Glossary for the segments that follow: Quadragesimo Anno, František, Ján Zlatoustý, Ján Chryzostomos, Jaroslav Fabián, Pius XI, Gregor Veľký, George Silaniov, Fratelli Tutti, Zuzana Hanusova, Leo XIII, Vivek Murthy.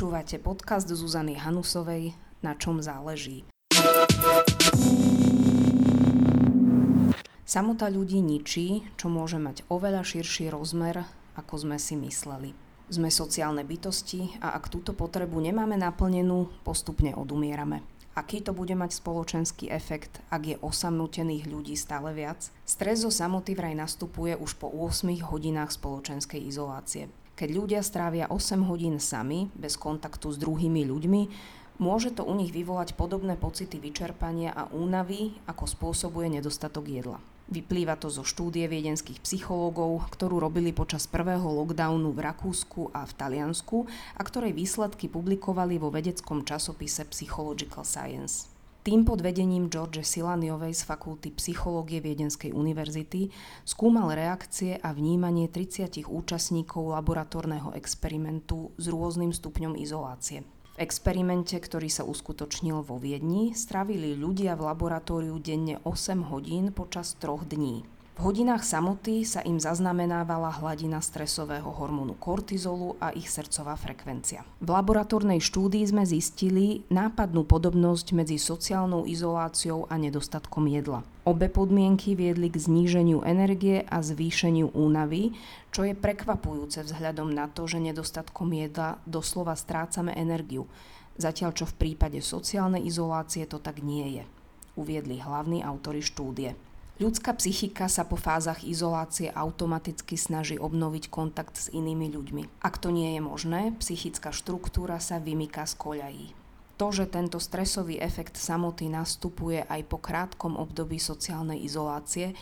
Počúvate podcast Zuzany Hanusovej Na čom záleží. Samota ľudí ničí, čo môže mať oveľa širší rozmer, ako sme si mysleli. Sme sociálne bytosti a ak túto potrebu nemáme naplnenú, postupne odumierame. Aký to bude mať spoločenský efekt, ak je osamnutených ľudí stále viac? Stres zo samoty vraj nastupuje už po 8 hodinách spoločenskej izolácie. Keď ľudia strávia 8 hodín sami, bez kontaktu s druhými ľuďmi, môže to u nich vyvolať podobné pocity vyčerpania a únavy, ako spôsobuje nedostatok jedla. Vyplýva to zo štúdie viedenských psychológov, ktorú robili počas prvého lockdownu v Rakúsku a v Taliansku a ktorej výsledky publikovali vo vedeckom časopise Psychological Science. Tým pod vedením George Silaniovej z fakulty psychológie Viedenskej univerzity skúmal reakcie a vnímanie 30 účastníkov laboratórneho experimentu s rôznym stupňom izolácie. V experimente, ktorý sa uskutočnil vo Viedni, strávili ľudia v laboratóriu denne 8 hodín počas 3 dní. V hodinách samoty sa im zaznamenávala hladina stresového hormónu kortizolu a ich srdcová frekvencia. V laboratórnej štúdii sme zistili nápadnú podobnosť medzi sociálnou izoláciou a nedostatkom jedla. Obe podmienky viedli k zníženiu energie a zvýšeniu únavy, čo je prekvapujúce vzhľadom na to, že nedostatkom jedla doslova strácame energiu, zatiaľ čo v prípade sociálnej izolácie to tak nie je, uviedli hlavní autori štúdie. Ľudská psychika sa po fázach izolácie automaticky snaží obnoviť kontakt s inými ľuďmi. Ak to nie je možné, psychická štruktúra sa vymyká z koľají. To, že tento stresový efekt samoty nastupuje aj po krátkom období sociálnej izolácie,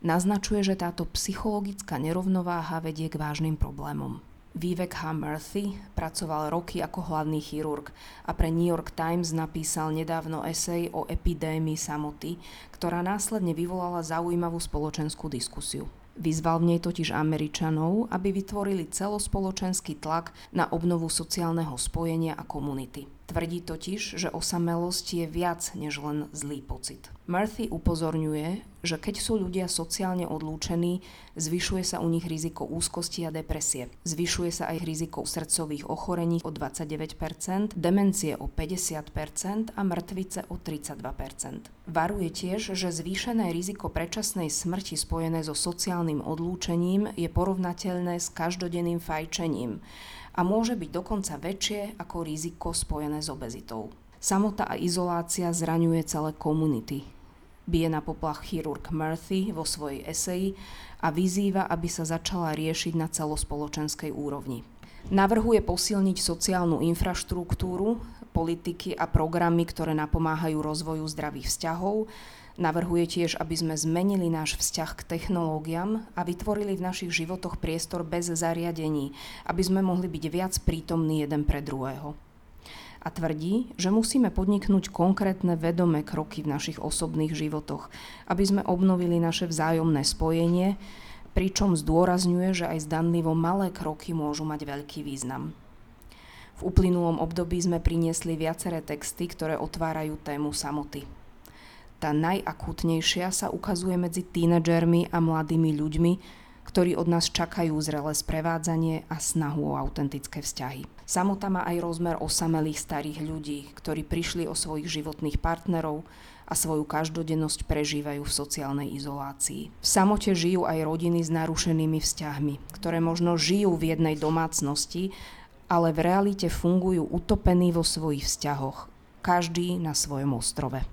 naznačuje, že táto psychologická nerovnováha vedie k vážnym problémom. Vivek Murthy pracoval roky ako hlavný chirurg a pre New York Times napísal nedávno esej o epidémii samoty, ktorá následne vyvolala zaujímavú spoločenskú diskusiu. Vyzval v nej totiž Američanov, aby vytvorili celospoločenský tlak na obnovu sociálneho spojenia a komunity. Tvrdí totiž, že osamelosť je viac než len zlý pocit. Murthy upozorňuje, že keď sú ľudia sociálne odlúčení, zvyšuje sa u nich riziko úzkosti a depresie. Zvyšuje sa aj riziko srdcových ochorení o 29%, demencie o 50% a mŕtvice o 32%. Varuje tiež, že zvýšené riziko predčasnej smrti spojené so sociálnym odlúčením je porovnateľné s každodenným fajčením a môže byť dokonca väčšie ako riziko spojené s obezitou. Samota a izolácia zraňuje celé komunity. Bije na poplach chirurg Murthy vo svojej eseji a vyzýva, aby sa začala riešiť na celospoločenskej úrovni. Navrhuje posilniť sociálnu infraštruktúru, politiky a programy, ktoré napomáhajú rozvoju zdravých vzťahov. Navrhuje tiež, aby sme zmenili náš vzťah k technológiám a vytvorili v našich životoch priestor bez zariadení, aby sme mohli byť viac prítomní jeden pre druhého. A tvrdí, že musíme podniknúť konkrétne vedomé kroky v našich osobných životoch, aby sme obnovili naše vzájomné spojenie, pričom zdôrazňuje, že aj zdanlivo malé kroky môžu mať veľký význam. V uplynulom období sme priniesli viaceré texty, ktoré otvárajú tému samoty. Tá najakútnejšia sa ukazuje medzi tínedžermi a mladými ľuďmi, ktorí od nás čakajú zrelé sprevádzanie a snahu o autentické vzťahy. Samota má aj rozmer osamelých starých ľudí, ktorí prišli o svojich životných partnerov a svoju každodennosť prežívajú v sociálnej izolácii. V samote žijú aj rodiny s narušenými vzťahmi, ktoré možno žijú v jednej domácnosti, ale v realite fungujú utopení vo svojich vzťahoch, každý na svojom ostrove.